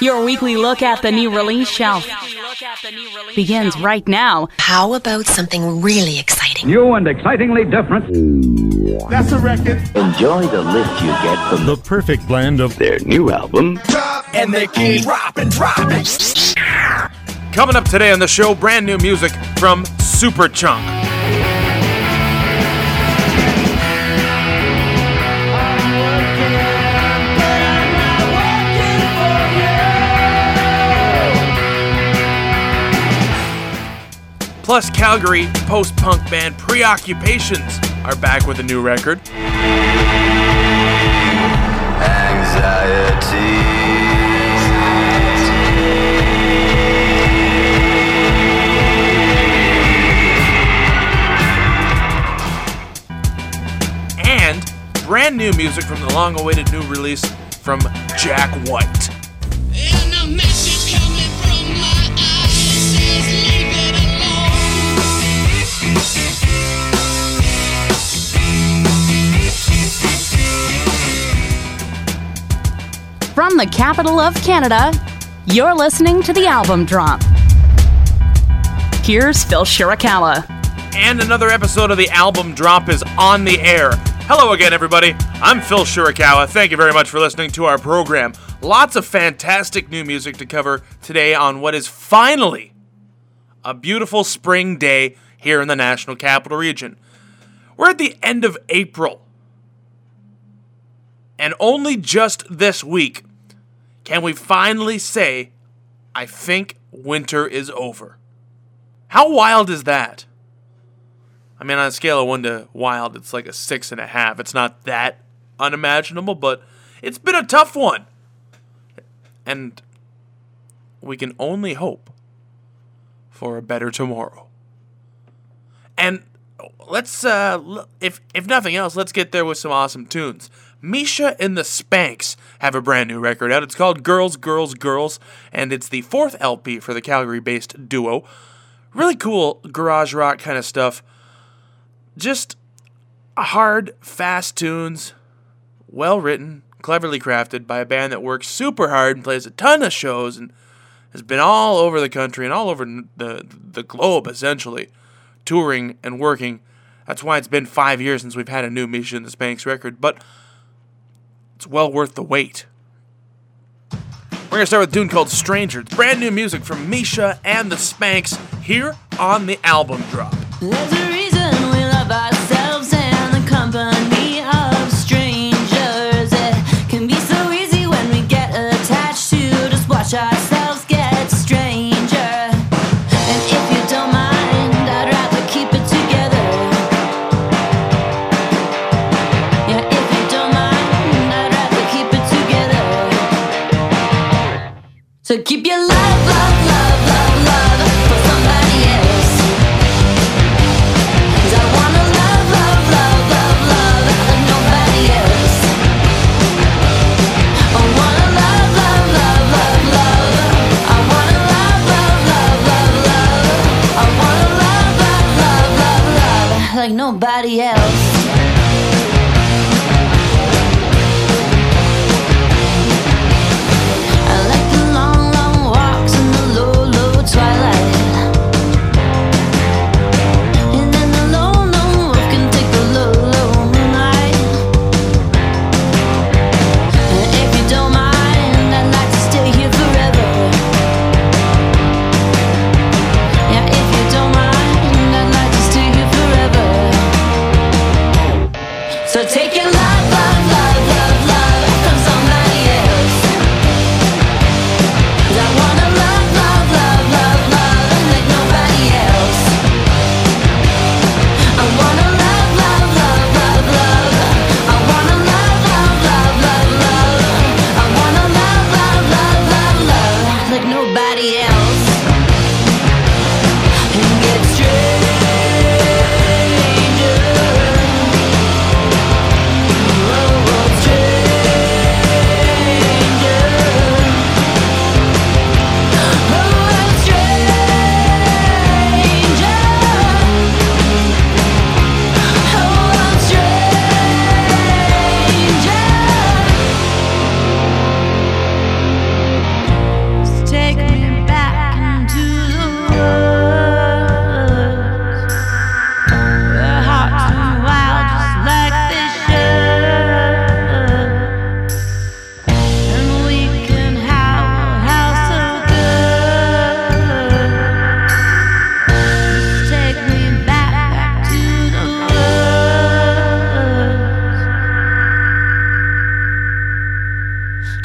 Your weekly look at the new release shelf begins right now. How about something really exciting? New and excitingly different. That's a record. Enjoy the lift you get from the perfect blend of their new album. Drop and they keep dropping, dropping. Coming up today on the show, brand new music from Superchunk. Plus, Calgary post-punk band Preoccupations are back with a new record. Anxiety. And brand new music from the long-awaited new release from Jack White. From the capital of Canada, you're listening to The Album Drop. Here's Phil Shirakawa. And another episode of The Album Drop is on the air. Hello again, everybody. I'm Phil Shirakawa. Thank you very much for listening to our program. Lots of fantastic new music to cover today on what is finally a beautiful spring day here in the National Capital Region. We're at the end of April. And only just this week can we finally say, I think winter is over. How wild is that? I mean, on a scale of 1 to wild, it's like a 6.5. It's not that unimaginable, but it's been a tough one. And we can only hope for a better tomorrow. And let's, if nothing else, let's get there with some awesome tunes. Misha and the Spanks have a brand new record out. It's called Girls, Girls, Girls, and it's the fourth LP for the Calgary-based duo. Really cool garage rock kind of stuff. Just hard, fast tunes, well-written, cleverly crafted by a band that works super hard and plays a ton of shows and has been all over the country and all over the globe, essentially, touring and working. That's why it's been 5 years since we've had a new Misha and the Spanks record, but it's well worth the wait. We're going to start with a tune called Stranger. It's brand new music from Misha and the Spanks here on The Album Drop. There's a reason we love ourselves and the company of strangers. It can be so easy when we get attached to just watch ourselves get stranger. So keep your love, love, love, love, love for somebody else. 'Cause I wanna love, love, love, love, love for nobody else. I wanna love, love, love, love, love. I wanna love, love, love, love, love. I wanna love, love, love, love, love like nobody else. Low,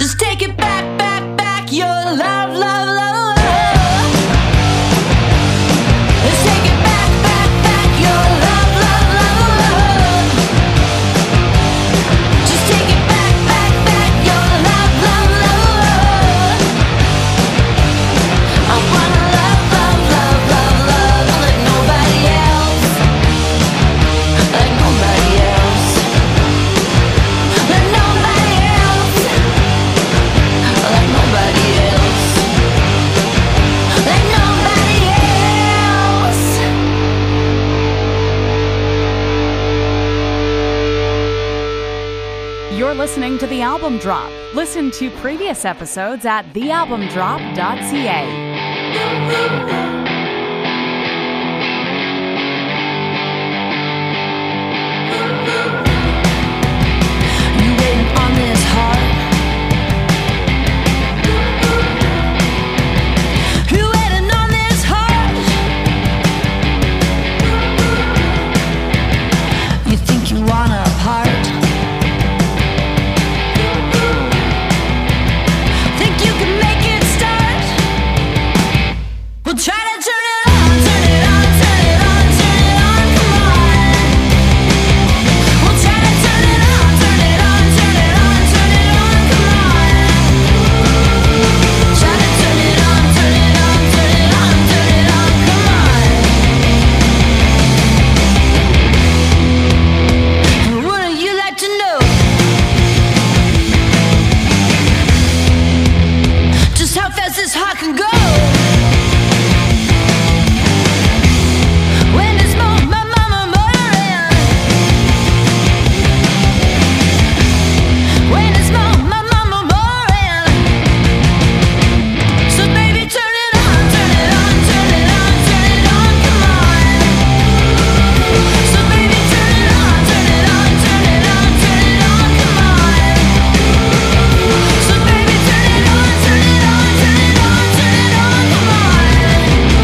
Just take it back, back, back, your love, love, love, love. Let's take it back, back, back, your love, love, love, love. Just take it back, back, back, your love, love, love, love. I wanna love, love, love, love, love, like nobody else, like nobody else, like nobody else, like nobody else, like nobody else. You're listening to The Album Drop. Listen to previous episodes at thealbumdrop.ca. You waiting on this heart? You waiting on this heart? You think you wanna part? Think you can make it start? Well, try to turn it on, turn it on, turn it on, turn it on, come on. Well, try to turn it on, turn it on, turn it on, turn it on, come on. Try to turn it on, turn it on, turn it on, turn it on, come on. And wouldn't you like to know just how fast this heart can go? When it's motoring, when it's motoring. So baby, turn it on, turn it on, turn it on, turn it on, come on. So baby, turn it on, turn it on, turn it on, turn it on, come on. So baby, turn it on, turn it on, turn it on, turn it on, come on. Oh baby, turn it on, turn it on, turn it on, turn it on, come on. There's nothing in the way. It could come out, Well, I could do this shit all day.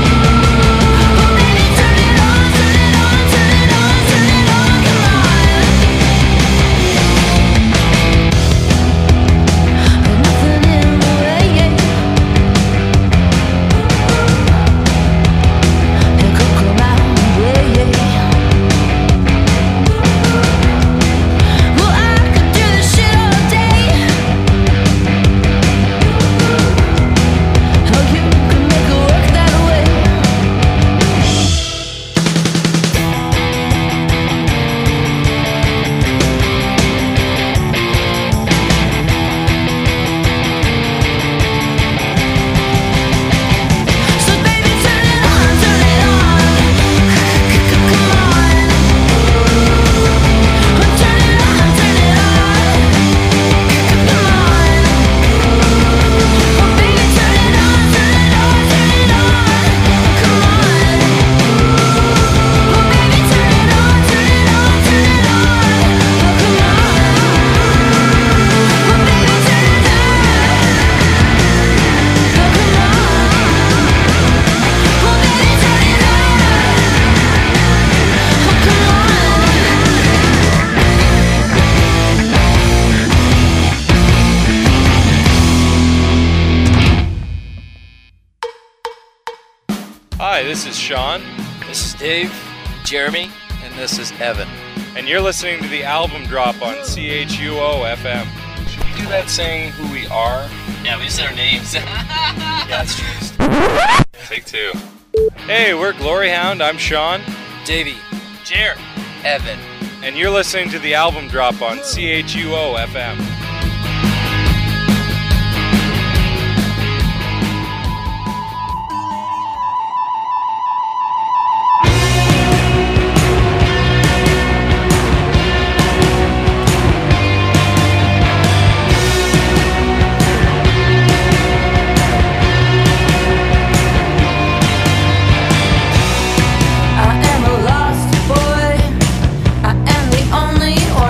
Oh, you can make it work that way. So baby, turn it on, turn it on. Come on. Turn it on, turn it on. Come on. Baby, turn it on, turn it on, turn it on. Come on. Baby, turn it on, turn it on, turn it on. Come on. Baby, turn it on. Come on. Well, baby, turn it on. Come on. Hi, this is Sean, This is Dave, Jeremy, and this is Evan. and you're listening to The Album Drop on CHUO FM. Should we do that saying who we are? Yeah, we said our names. Yeah, that's true. Take two. Hey, we're Gloryhound. I'm Sean, Davey, Jer, Evan. and you're listening to The Album Drop on CHUO FM. I am a lost boy. I am the only one.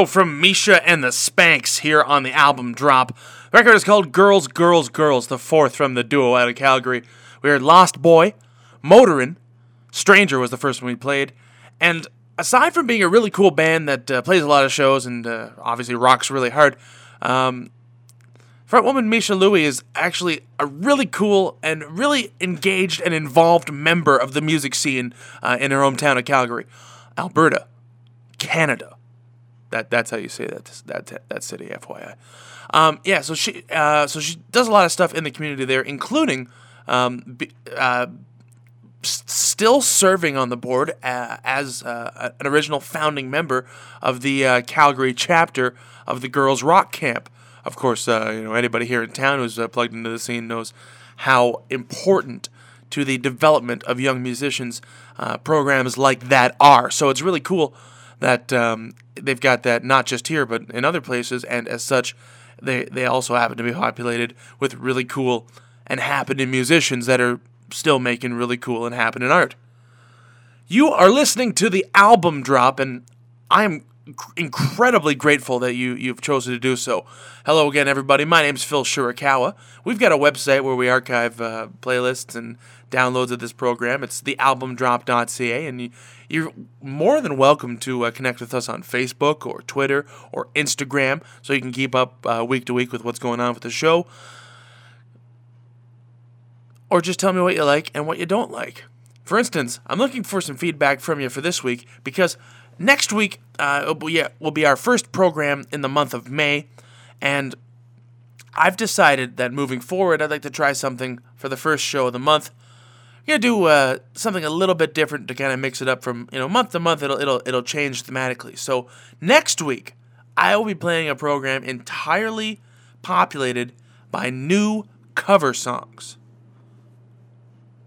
Zero from Misha and the Spanks here on the album Drop. The record is called Girls, Girls, Girls, the fourth from the duo out of Calgary. We heard Lost Boy, Motorin', Stranger was the first one we played, and aside from being a really cool band that plays a lot of shows and obviously rocks really hard, frontwoman Misha Louie is actually a really cool and really engaged and involved member of the music scene in her hometown of Calgary, Alberta, Canada. That's how you say that city, FYI. So she does a lot of stuff in the community there, including still serving on the board as an original founding member of the Calgary chapter of the Girls Rock Camp. Of course, anybody here in town who's plugged into the scene knows how important to the development of young musicians programs like that are. So it's really cool that they've got that not just here but in other places, and as such, they also happen to be populated with really cool and happening musicians that are still making really cool and happening art. You are listening to the album Drop, and I am incredibly grateful that you've chosen to do so. Hello again, everybody. My name's Phil Shirakawa. We've got a website where we archive playlists and downloads of this program. It's thealbumdrop.ca, and you're more than welcome to connect with us on Facebook or Twitter or Instagram so you can keep up week to week with what's going on with the show. Or just tell me what you like and what you don't like. For instance, I'm looking for some feedback from you for this week, because next week will be our first program in the month of May, and I've decided that moving forward I'd like to try something for the first show of the month. I'm going to do something a little bit different to kind of mix it up from month to month. It'll change thematically. So next week I will be playing a program entirely populated by new cover songs.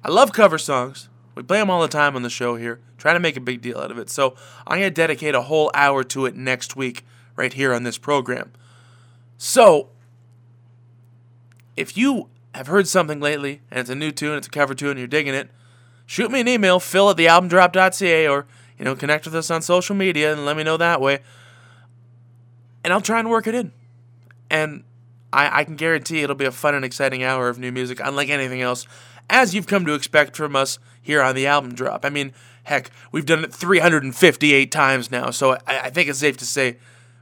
I love cover songs. We play them all the time on the show here, trying to make a big deal out of it. So I'm going to dedicate a whole hour to it next week right here on this program. So if you have heard something lately, and it's a new tune, it's a cover tune, and you're digging it, shoot me an email, phil@thealbumdrop.ca, or connect with us on social media and let me know that way, and I'll try and work it in. And I can guarantee it'll be a fun and exciting hour of new music, unlike anything else, as you've come to expect from us here on the album Drop. I mean, heck, we've done it 358 times now, so I think it's safe to say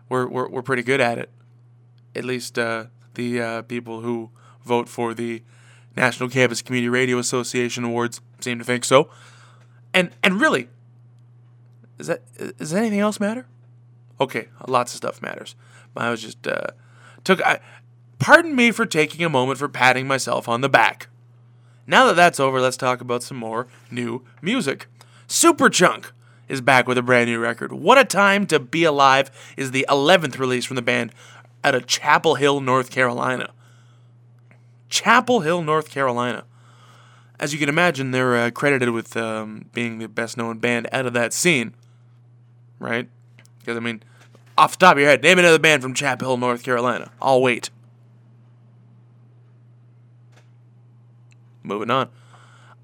we're pretty good at it. At least the people who vote for the National Campus Community Radio Association Awards seem to think so. And really, does anything else matter? Okay, lots of stuff matters. I was just pardon me for taking a moment for patting myself on the back. Now that that's over, let's talk about some more new music. Superchunk is back with a brand new record. What a Time to Be Alive is the 11th release from the band out of Chapel Hill, North Carolina. Chapel Hill, North Carolina. As you can imagine, they're credited with being the best-known band out of that scene, right? Because, off the top of your head, name another band from Chapel Hill, North Carolina. I'll wait. Moving on.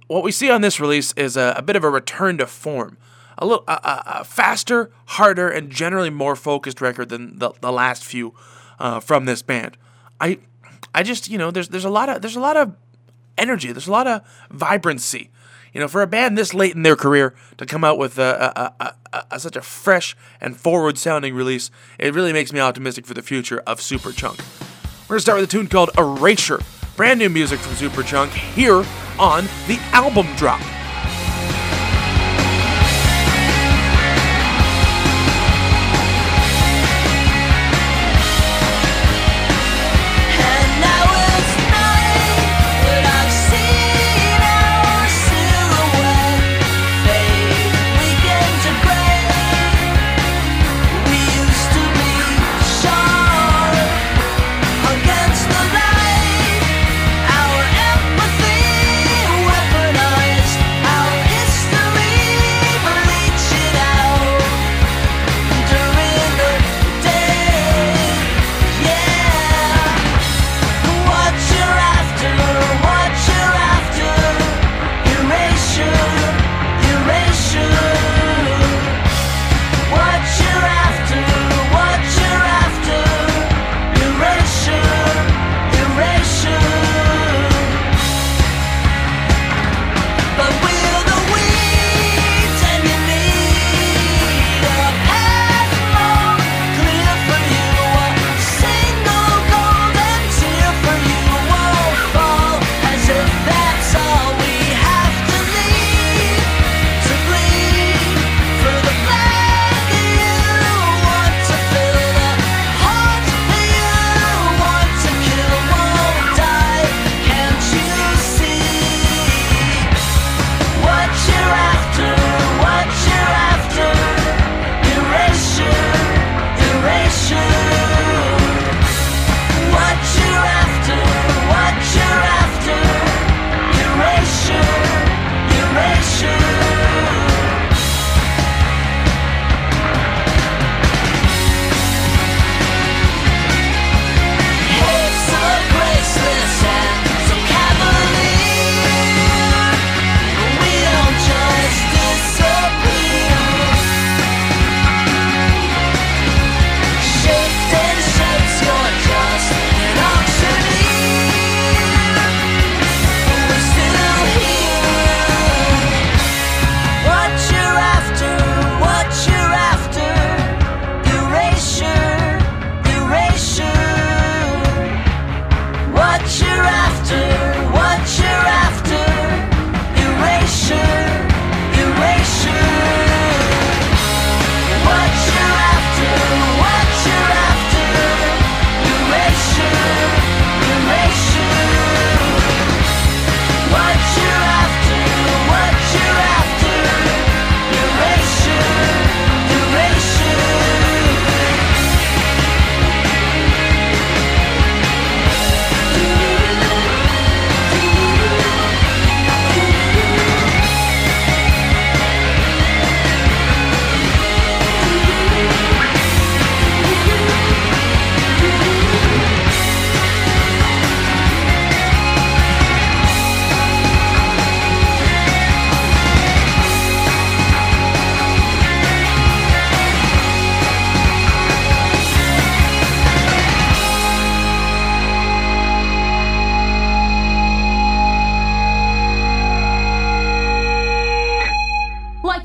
What we see on this release is a bit of a return to form. A faster, harder, and generally more focused record than the last few from this band. I just, there's a lot of energy. There's a lot of vibrancy. For a band this late in their career to come out with such a fresh and forward-sounding release, it really makes me optimistic for the future of Superchunk. We're going to start with a tune called Erasure. Brand new music from Superchunk here on the album Drop.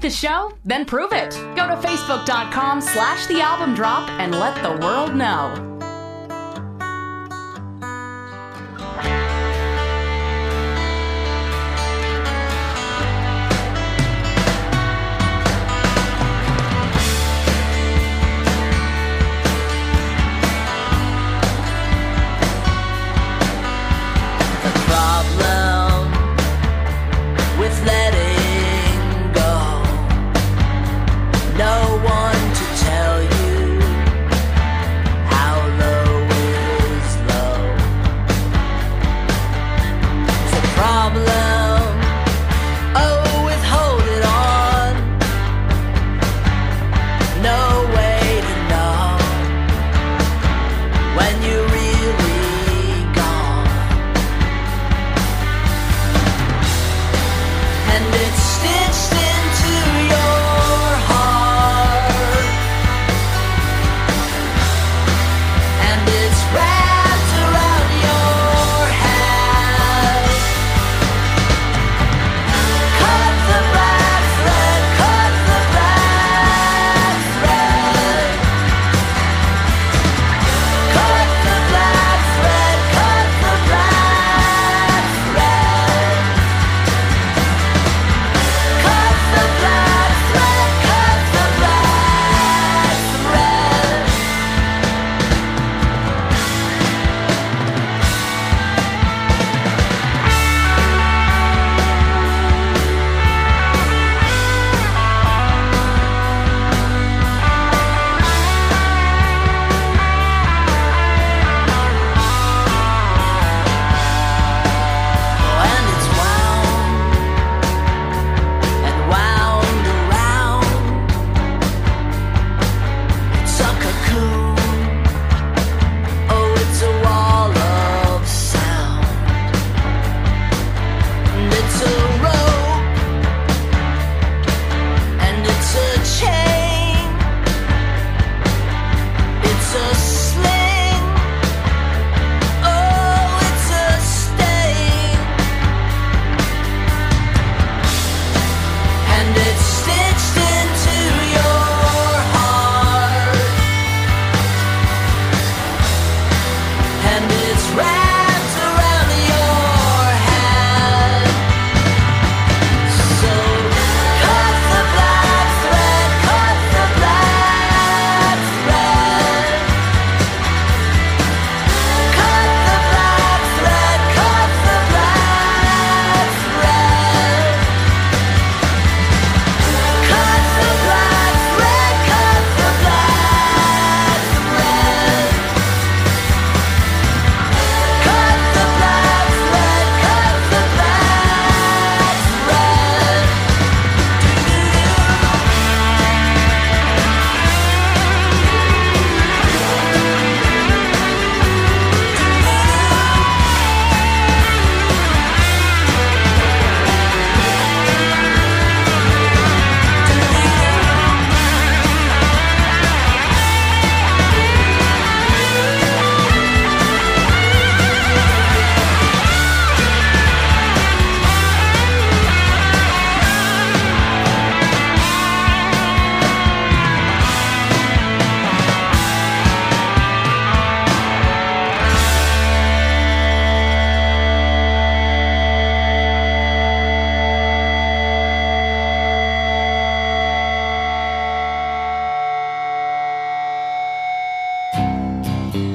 the show? Then prove it. Go to facebook.com/thealbumdrop and let the world know.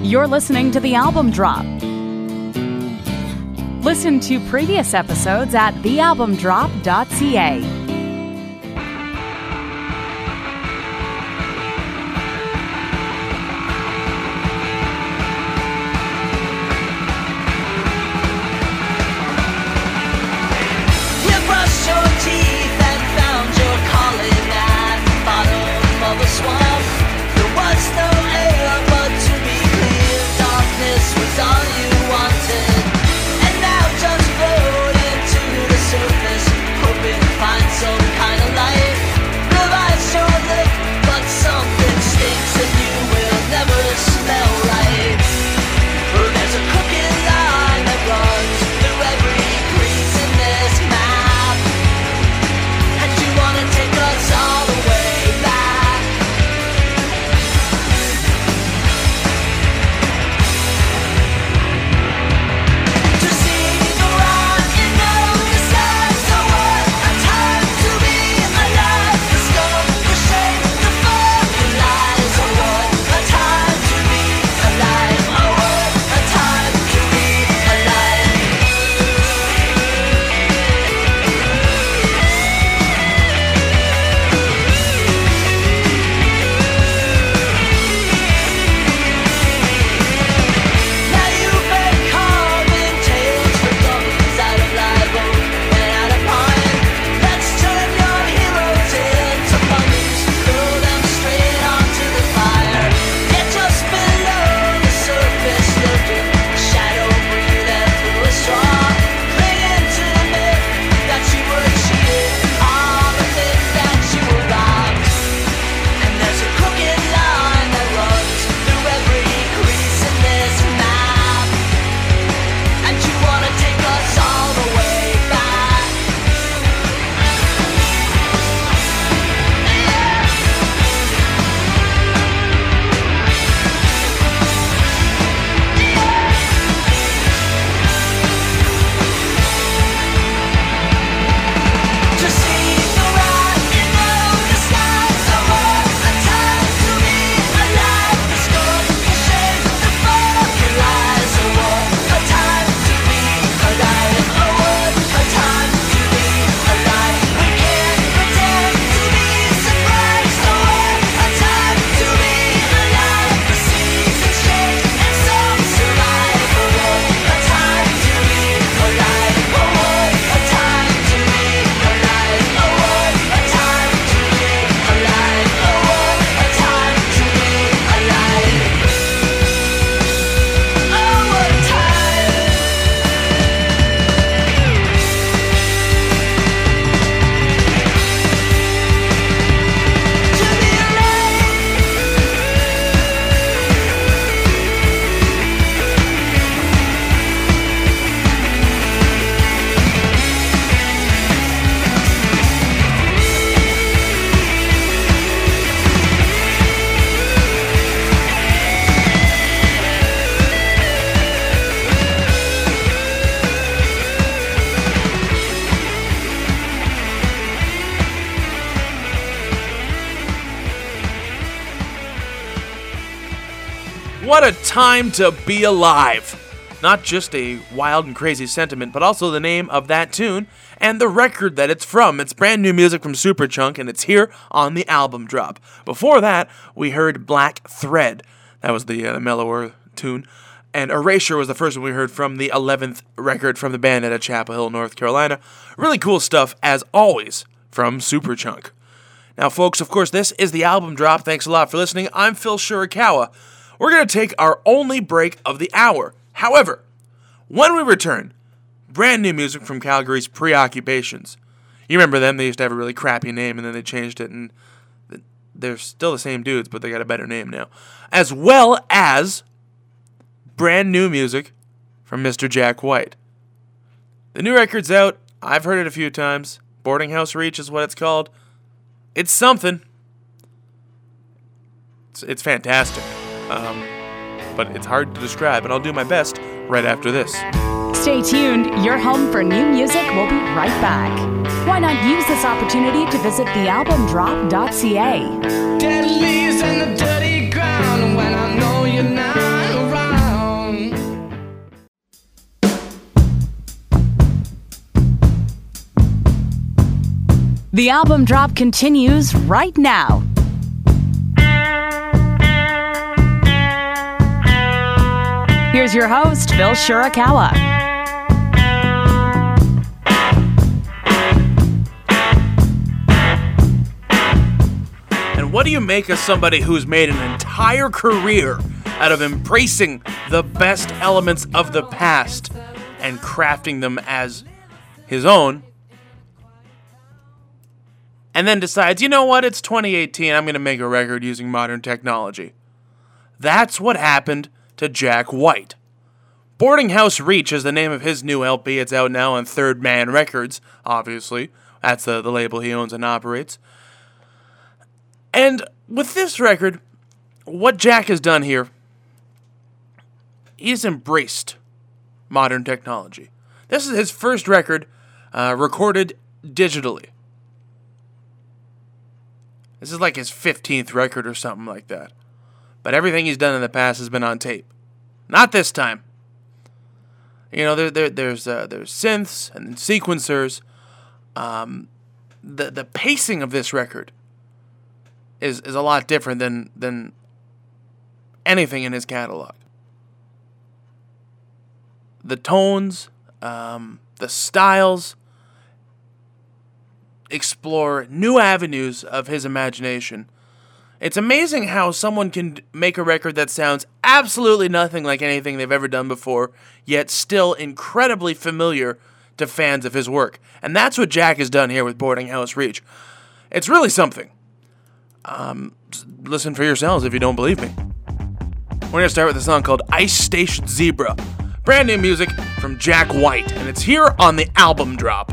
You're listening to The Album Drop. Listen to previous episodes at thealbumdrop.ca. So What a time to be alive! Not just a wild and crazy sentiment, but also the name of that tune and the record that it's from. It's brand new music from Superchunk, and it's here on the album drop. Before that, we heard Black Thread. That was the mellower tune. And Erasure was the first one we heard from the 11th record from the band out of Chapel Hill, North Carolina. Really cool stuff, as always, from Superchunk. Now, folks, of course, this is the album drop. Thanks a lot for listening. I'm Phil Shirakawa. We're going to take our only break of the hour. However, when we return, brand new music from Calgary's Preoccupations. You remember them? They used to have a really crappy name, and then they changed it, and they're still the same dudes, but they got a better name now. As well as brand new music from Mr. Jack White. The new record's out. I've heard it a few times. Boarding House Reach is what it's called. It's something. It's fantastic. But it's hard to describe, and I'll do my best right after this. Stay tuned. Your home for new music. We'll be right back. Why not use this opportunity to visit thealbumdrop.ca? Dead leaves in the dirty ground when I know you're not. The album drop continues right now. Here's your host, Phil Shirakawa. And what do you make of somebody who's made an entire career out of embracing the best elements of the past and crafting them as his own? And then decides, you know what, it's 2018, I'm going to make a record using modern technology. That's what happened to Jack White. Boarding House Reach is the name of his new LP. It's out now on Third Man Records, obviously. That's the label he owns and operates. And with this record, what Jack has done here, he's embraced modern technology. This is his first record recorded digitally. This is like his 15th record or something like that. But everything he's done in the past has been on tape. Not this time. You know, there's synths and sequencers. The pacing of this record is a lot different than anything in his catalog. The tones, the styles, explore new avenues of his imagination. It's amazing how someone can make a record that sounds absolutely nothing like anything they've ever done before, yet still incredibly familiar to fans of his work. And that's what Jack has done here with Boarding House Reach. It's really something. Listen for yourselves if you don't believe me. We're going to start with a song called Ice Station Zebra. Brand new music from Jack White, and it's here on the album drop.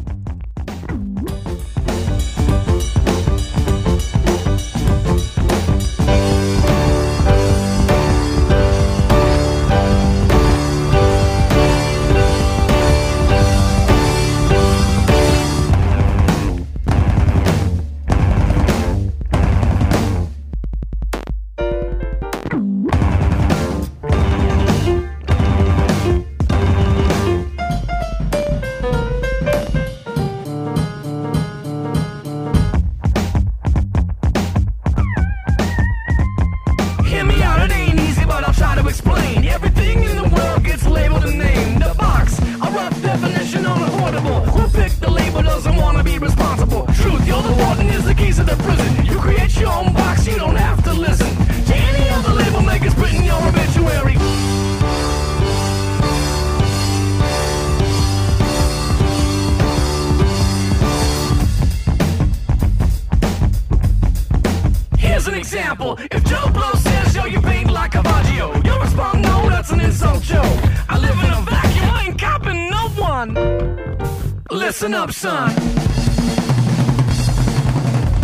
Listen up, son.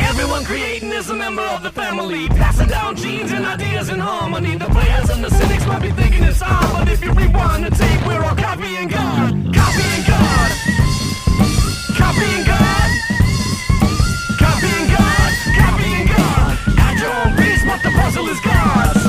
Everyone creating is a member of the family, passing down genes and ideas in harmony. The players and the cynics might be thinking it's odd, but if you rewind the tape, we're all copying God. Copying God. Copying God. Copying God. Copying God. At your own pace, but the puzzle is God's.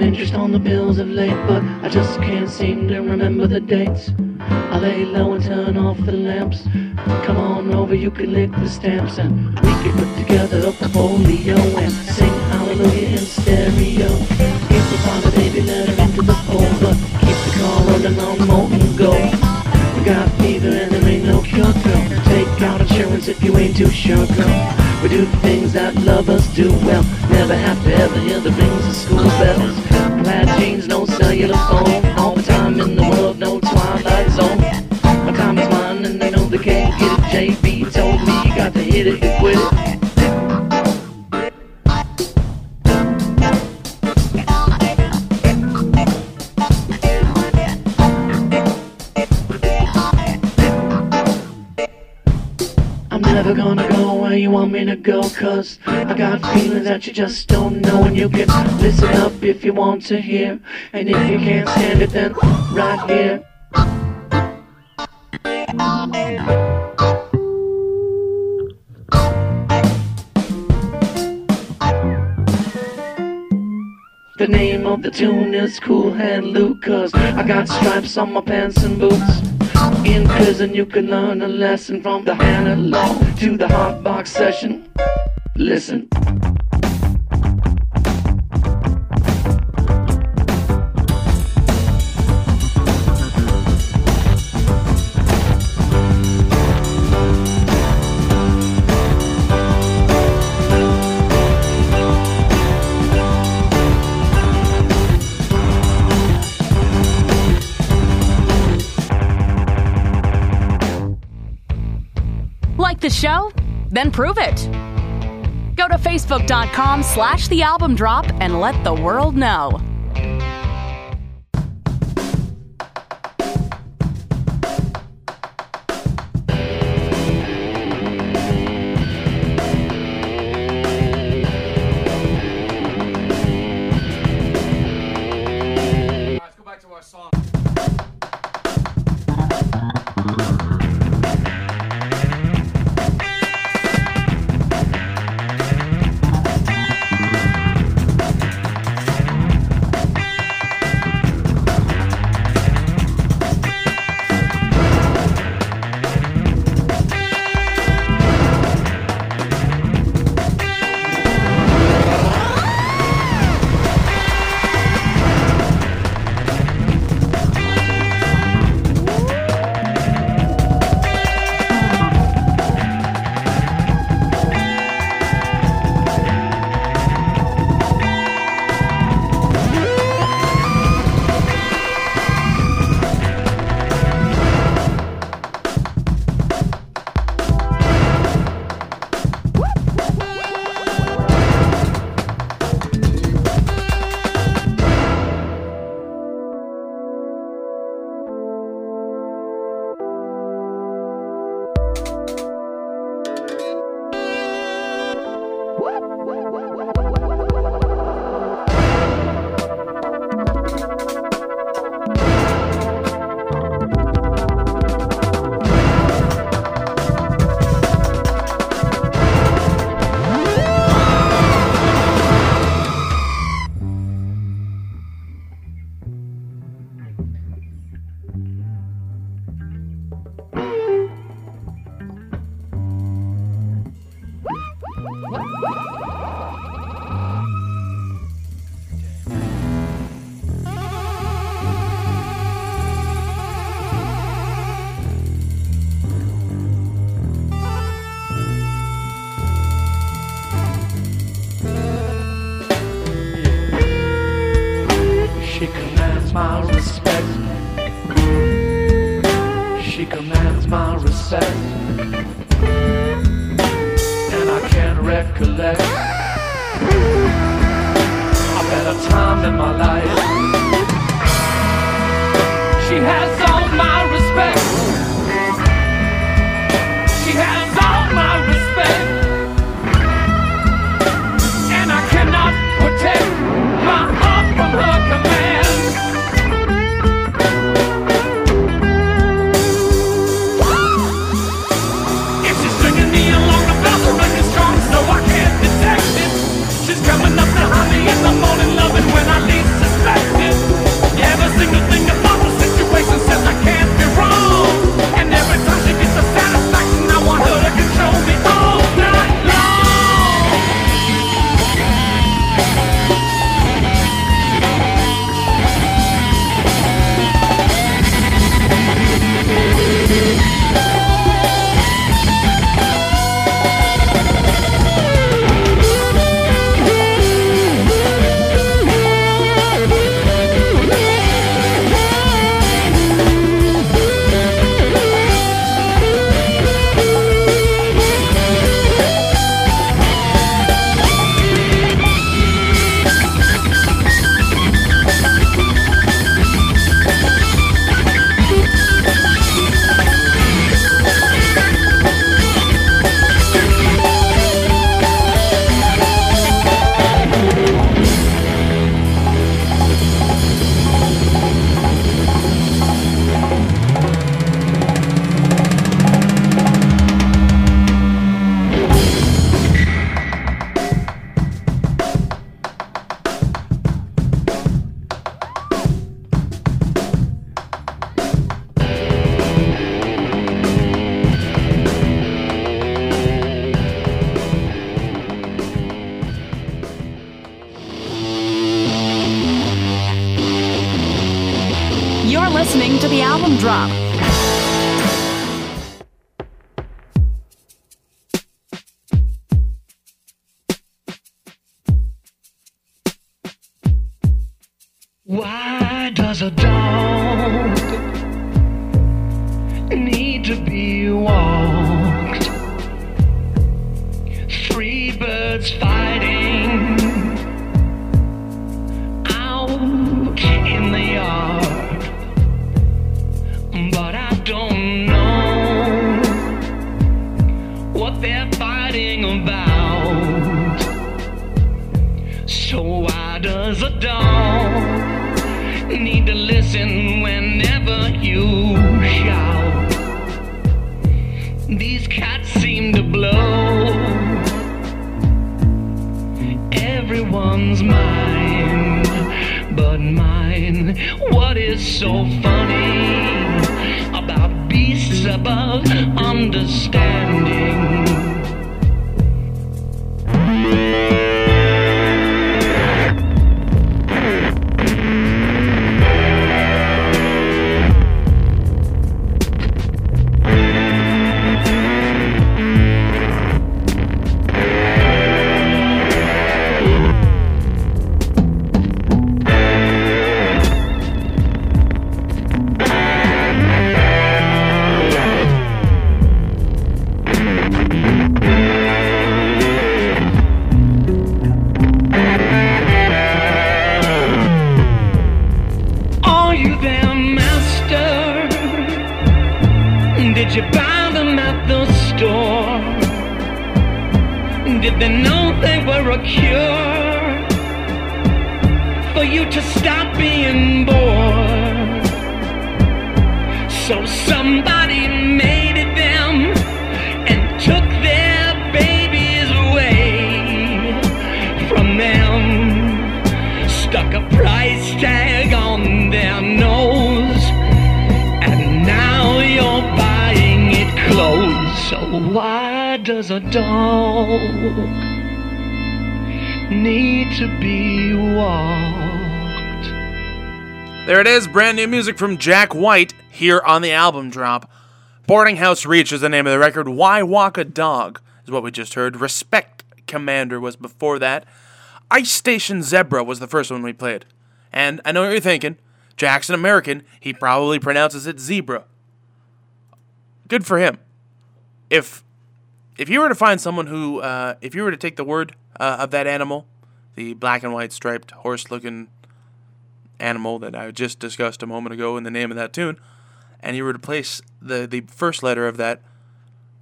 paying interest on the bills of late, but I just can't seem to remember the dates. I lay low and turn off the lamps. Come on over, you can lick the stamps, and we can put together a portfolio and sing hallelujah in stereo. Give the father baby letter into the hole, but keep the car rolling on molten gold. We got fever and there ain't no cure, girl. Take out insurance if you ain't too sure, girl. We do things that lovers do well. Never have to ever hear the rings of school bells. Plaid jeans, no cellular phone. All the time in the world, no twilight zone. My time is mine and they know they can't get it. JB told me you got to hit it and quit it. You want me to go, cause I got feelings that you just don't know. And you can listen up if you want to hear, and if you can't stand it then right here. The name of the tune is Cool Hand Luke, cause I got stripes on my pants and boots. In prison you can learn a lesson, from the analog to the hot box session. Listen. The show? Then prove it. Go to facebook.com/thealbumdrop and let the world know. She's coming up behind me in the morning, loving when I least suspect. listening to the album drop. Why does a dog need to be walked? Three birds fighting out in the yard, but I don't know what they're fighting about. So why does a dog need to listen whenever you shout? These cats seem to blow everyone's mind but mine. What is so funny about beasts above understanding? There it is, brand new music from Jack White here on the album drop. Boarding House Reach is the name of the record. Why Walk a Dog is what we just heard. Respect Commander was before that. Ice Station Zebra was the first one we played. And I know what you're thinking. Jack's an American. He probably pronounces it zebra. Good for him. If you were to find someone who, if you were to take the word of that animal, the black and white striped horse-looking animal that I just discussed a moment ago in the name of that tune, and you were to place the first letter of that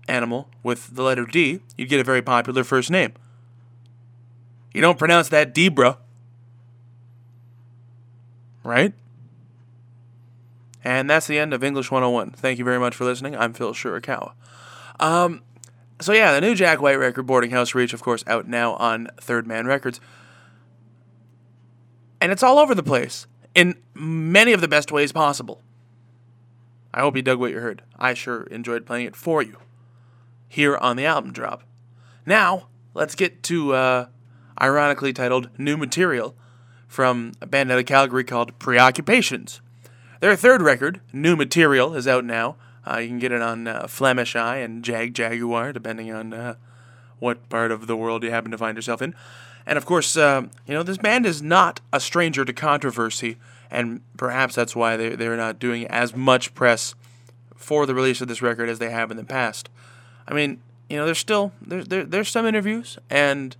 animal with the letter D, you'd get a very popular first name. You don't pronounce that Debra, right? And that's the end of English 101. Thank you very much for listening. I'm Phil Shirakawa. So yeah, the new Jack White record, Boarding House Reach, of course, out now on Third Man Records. And it's all over the place in many of the best ways possible. I hope you dug what you heard. I sure enjoyed playing it for you here on the album drop. Now, let's get to ironically titled new material from a band out of Calgary called Preoccupations. Their third record, New Material, is out now. You can get it on Flemish Eye and Jag Jaguar, depending on what part of the world you happen to find yourself in. And of course, this band is not a stranger to controversy, and perhaps that's why they're not doing as much press for the release of this record as they have in the past. I mean, there's some interviews, and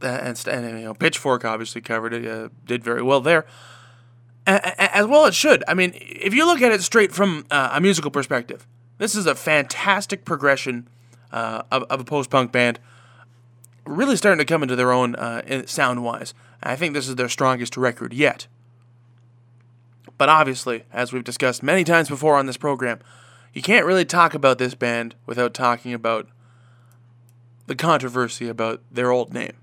Pitchfork obviously covered it, did very well there, as well it should. I mean, if you look at it straight from a musical perspective, this is a fantastic progression of a post-punk band. Really starting to come into their own sound-wise. I think this is their strongest record yet. But obviously, as we've discussed many times before on this program, you can't really talk about this band without talking about the controversy about their old name.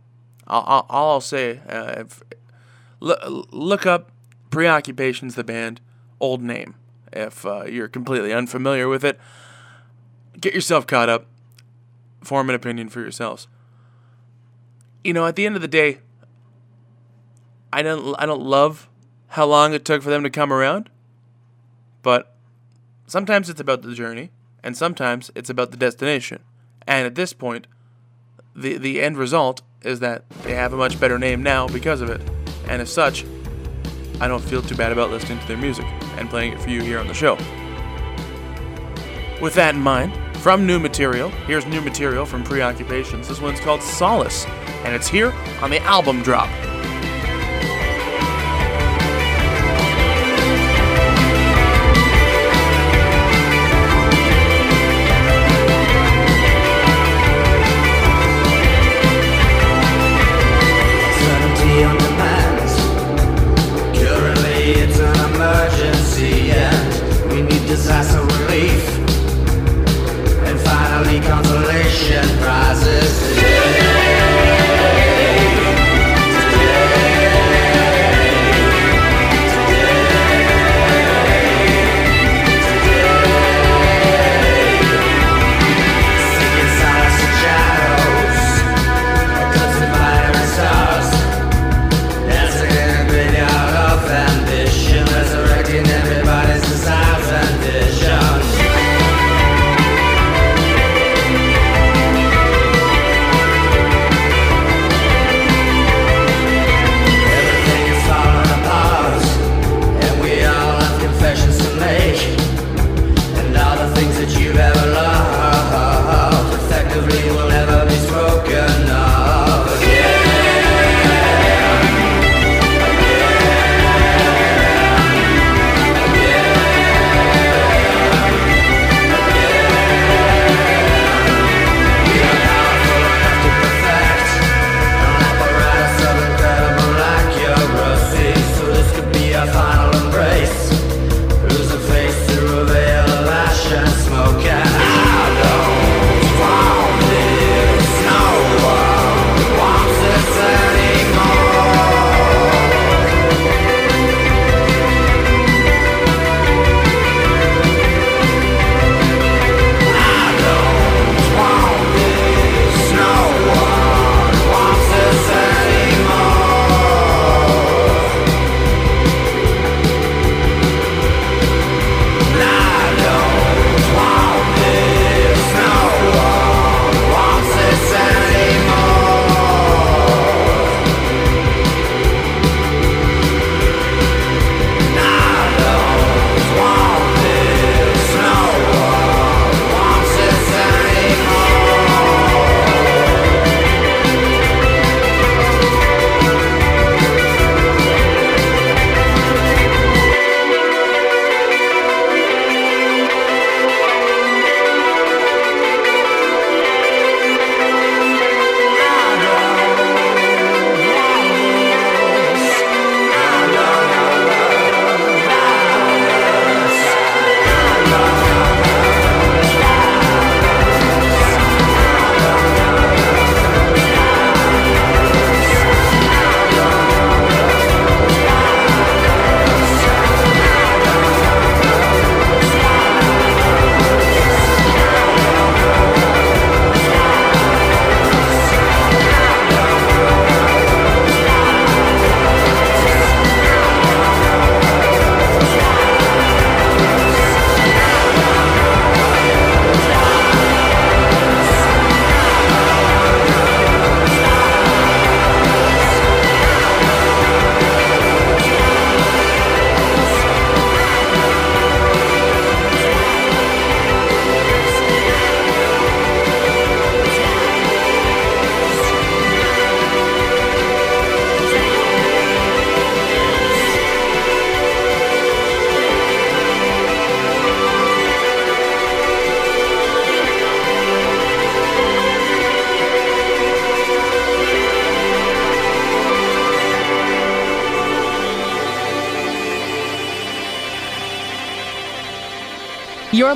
I'll say, look up Preoccupations, the band, old name. If you're completely unfamiliar with it, get yourself caught up. Form an opinion for yourselves. At the end of the day, I don't love how long it took for them to come around, But sometimes it's about the journey, and sometimes it's about the destination. And at this point, the end result is that they have a much better name now because of it. And as such, I don't feel too bad about listening to their music and playing it for you here on the show. With that in mind, from new material, here's new material from Preoccupations. This one's called Solace, and it's here on the album drop. You're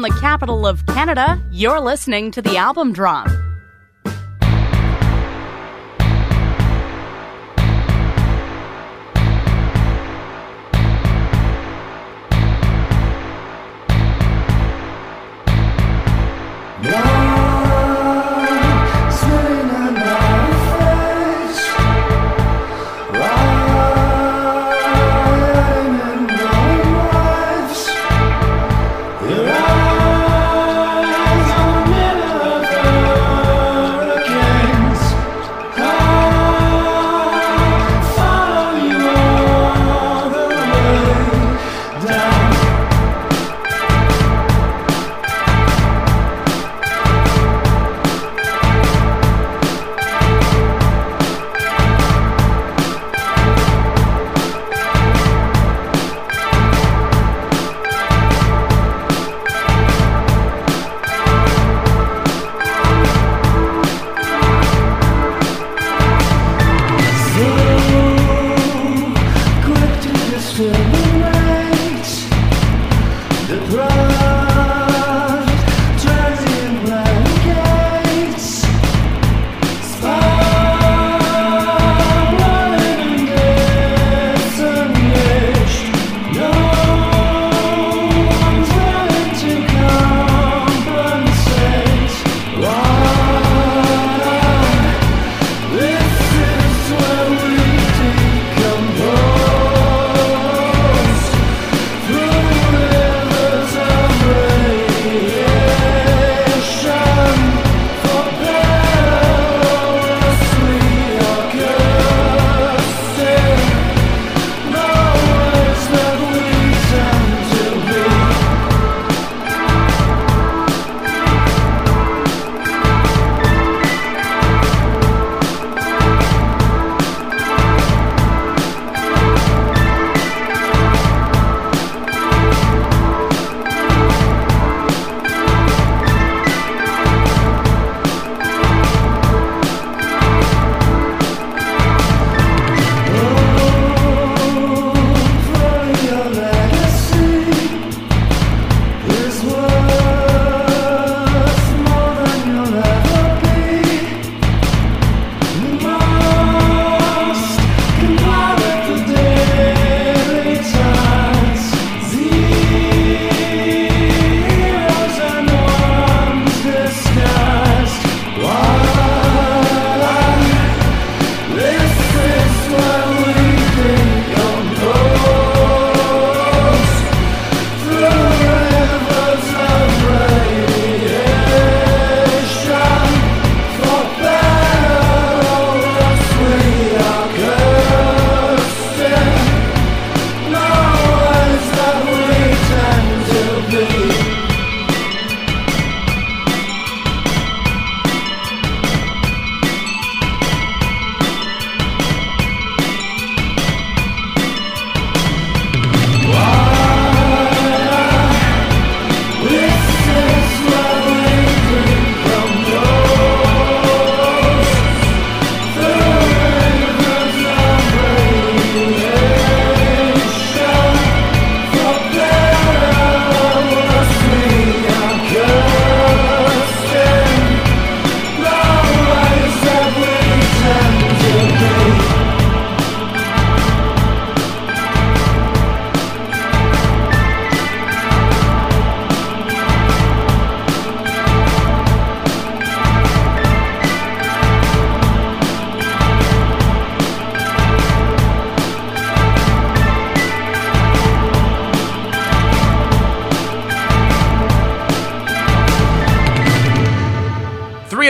from the capital of Canada, you're listening to The Album Drop.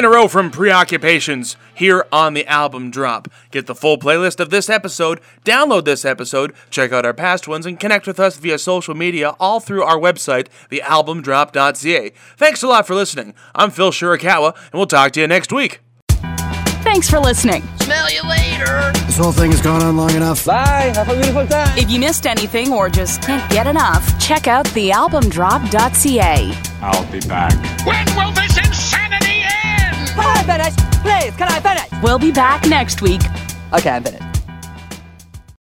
In a row from Preoccupations here on The Album Drop. Get the full playlist of this episode, download this episode, check out our past ones, and connect with us via social media all through our website, thealbumdrop.ca. Thanks a lot for listening. I'm Phil Shirakawa, and we'll talk to you next week. Thanks for listening. Smell you later. This whole thing has gone on long enough. Bye. Have a beautiful time. If you missed anything or just can't get enough, check out thealbumdrop.ca. I'll be back. When will this insanity end? Can I finish? Please, can I finish? We'll be back next week. Okay, I'm finished.